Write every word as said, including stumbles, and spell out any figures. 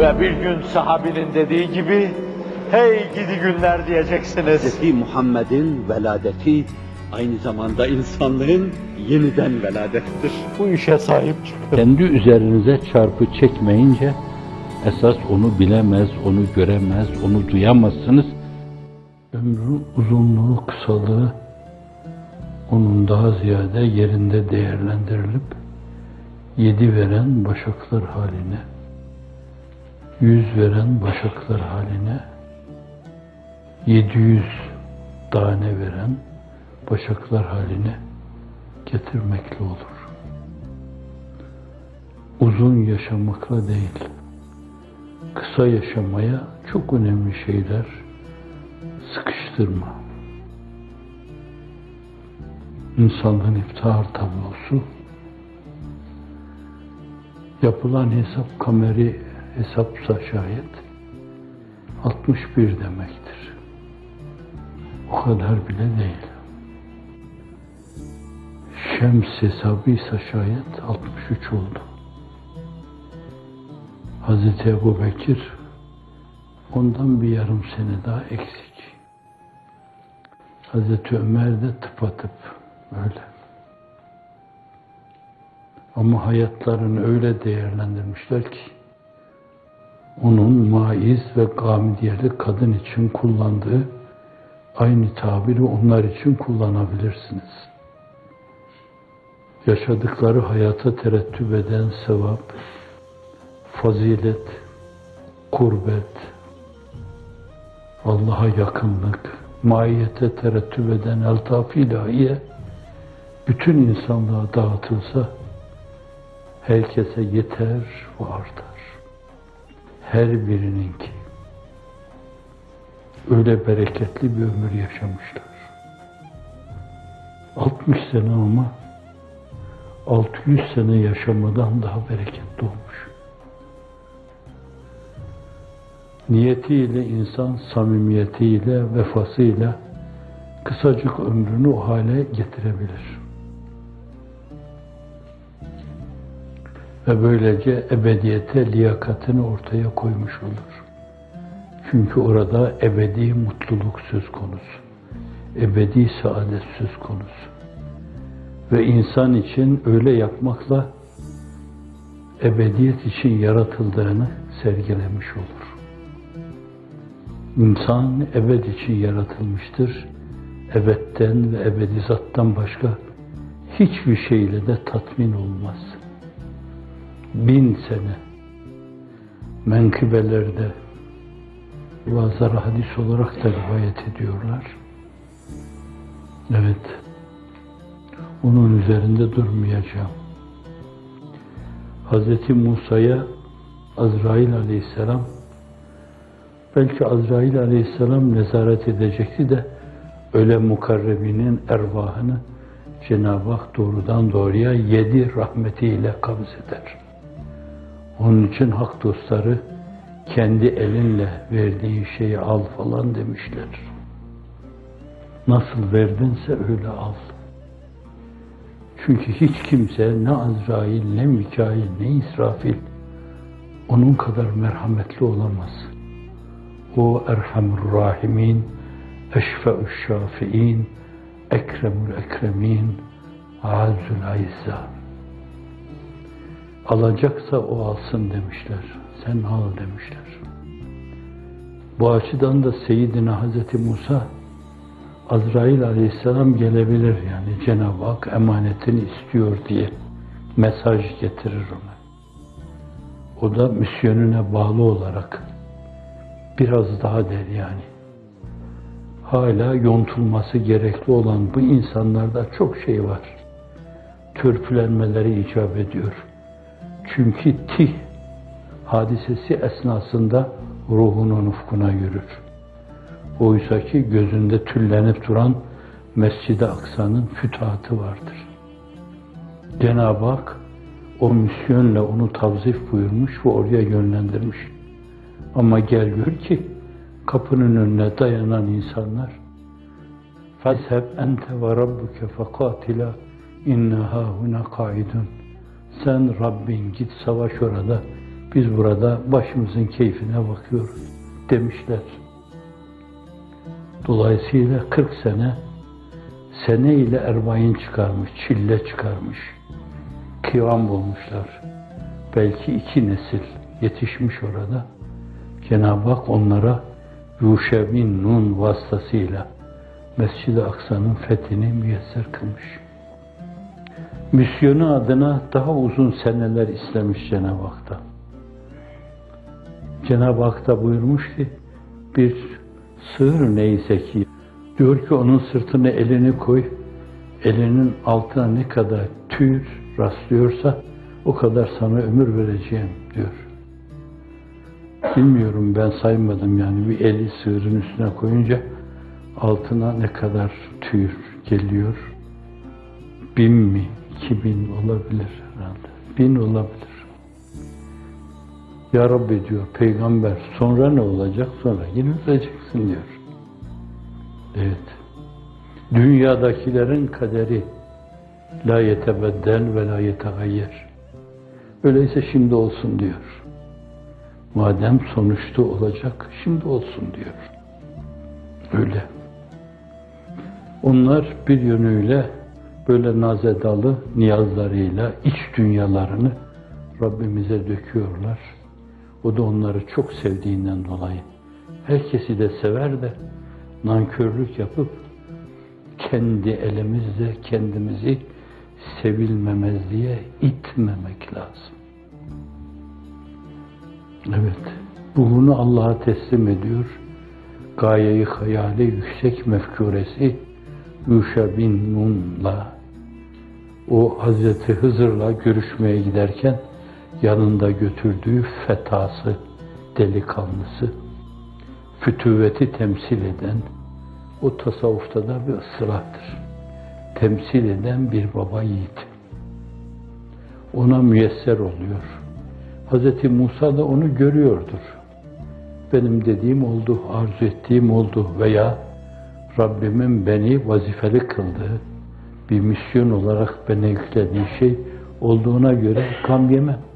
Ve bir gün sahabinin dediği gibi, hey gidi günler diyeceksiniz. Hazreti Muhammed'in veladeti aynı zamanda insanların yeniden veladettir. Bu işe sahip çıkın. Kendi üzerinize çarpı çekmeyince, esas onu bilemez, onu göremez, onu duyamazsınız. Ömrün uzunluğu, kısalığı, onun daha ziyade yerinde değerlendirilip, yedi veren başaklar haline, yüz veren başaklar haline, yedi yüz tane veren başaklar haline getirmekle olur. Uzun yaşamakla değil, kısa yaşamaya çok önemli şeyler sıkıştırma. İnsanlığın iftihar tablosu, yapılan hesap kameri hesapsa şayet altmış bir demektir. O kadar bile değil. Şems hesabıysa şayet altmış üç oldu. Hazreti Ebu Bekir ondan bir yarım sene daha eksik. Hazreti Ömer de tıpatıp öyle. Ama hayatlarını öyle değerlendirmişler ki onun maiz ve gamidiyeli kadın için kullandığı aynı tabiri onlar için kullanabilirsiniz. Yaşadıkları hayata terettüp eden sevap, fazilet, kurbet, Allah'a yakınlık, maiyete terettüp eden eltaf ilahiye bütün insanlığa dağıtılsa herkese yeter ve artar. Her birininki öyle bereketli bir ömür yaşamışlar. altmış sene ama altı yüz sene yaşamadan daha bereketli olmuş. Niyetiyle insan, samimiyetiyle, vefasıyla kısacık ömrünü o hale getirebilir. Ve böylece ebediyete liyakatini ortaya koymuş olur. Çünkü orada ebedi mutluluk söz konusu. Ebedi saadet söz konusu. Ve insan için öyle yapmakla ebediyet için yaratıldığını sergilemiş olur. İnsan ebed için yaratılmıştır. Ebedden ve ebedi zattan başka hiçbir şeyle de tatmin olmaz. Bin sene menkıbelerde bazıları hadis olarak da rivayet ediyorlar. Evet, onun üzerinde durmayacağım. Hazreti Musa'ya Azrail aleyhisselam, belki Azrail aleyhisselam nezaret edecekti de öyle mukarrebinin ervahını Cenab-ı Hak doğrudan doğruya yedi rahmetiyle kabz eder. Onun için hak dostları kendi elinle verdiği şeyi al falan demişler. Nasıl verdinse öyle al. Çünkü hiç kimse ne Azrail, ne Mikail, ne İsrafil onun kadar merhametli olamaz. O Erhamur Rahimin, Eşfe'üş Şafiin, Ekremül Ekremin, Azül Aizza. Alacaksa o alsın demişler, sen al demişler. Bu açıdan da Seyyidina Hazreti Musa, Azrail aleyhisselam gelebilir yani Cenab-ı Hak emanetini istiyor diye mesaj getirir ona. O da misyonuna bağlı olarak biraz daha der yani. Hala yontulması gerekli olan bu insanlarda çok şey var. Törpülenmeleri icap ediyor. Çünkü tih hadisesi esnasında ruhunun ufkuna yürür. Oysa ki gözünde tüllenip duran Mescid-i Aksa'nın fütuhatı vardır. Cenab-ı Hak o misyonla onu tavzif buyurmuş ve oraya yönlendirmiş. Ama gel gör ki kapının önüne dayanan insanlar فَذْهَبْ اَنْتَ وَرَبُّكَ فَقَاتِلَا اِنَّا هَا هُنَا قَاِدٌ. Sen Rabbin git savaş orada, biz burada başımızın keyfine bakıyoruz demişler. Dolayısıyla kırk sene, sene ile erbain çıkarmış, çille çıkarmış, kiram bulmuşlar. Belki iki nesil yetişmiş orada. Cenab-ı Hak onlara Yuşe bin Nun vasıtasıyla Mescid-i Aksa'nın fethini müyesser kılmış. Misyonu adına daha uzun seneler istemiş Cenab-ı Hak'ta. Cenab-ı Hak da buyurmuş ki, bir sığır neyse ki, diyor ki onun sırtına elini koy, elinin altına ne kadar tüy rastlıyorsa o kadar sana ömür vereceğim diyor. Bilmiyorum, ben saymadım yani, bir eli sığırın üstüne koyunca altına ne kadar tüy geliyor? Bin mi? İki bin olabilir herhalde. Bin olabilir. Ya Rabbi diyor peygamber, sonra ne olacak? Sonra yine öleceksin diyor. Evet. Dünyadakilerin kaderi la yetebeddel ve la yetegayyer. Öyleyse şimdi olsun diyor. Madem sonuçta olacak, şimdi olsun diyor. Öyle. Onlar bir yönüyle böyle nazedalı niyazlarıyla iç dünyalarını Rabbimize döküyorlar. O da onları çok sevdiğinden dolayı. Herkesi de sever de nankörlük yapıp kendi elimizle kendimizi sevilmemezliğe itmemek lazım. Evet, bunu Allah'a teslim ediyor. Gaye-i hayali yüksek mefkuresi Yuşe bin Nun'la, o Hazreti Hızır'la görüşmeye giderken yanında götürdüğü fetası, delikanlısı, fütüvveti temsil eden, o tasavvufta da bir ıslahtır, temsil eden bir baba yiğit. Ona müyesser oluyor. Hazreti Musa da onu görüyordur. Benim dediğim oldu, arzu ettiğim oldu veya Rabbimin beni vazifeli kıldığı, bir misyon olarak bana yüklediği şey olduğuna göre gam yemem.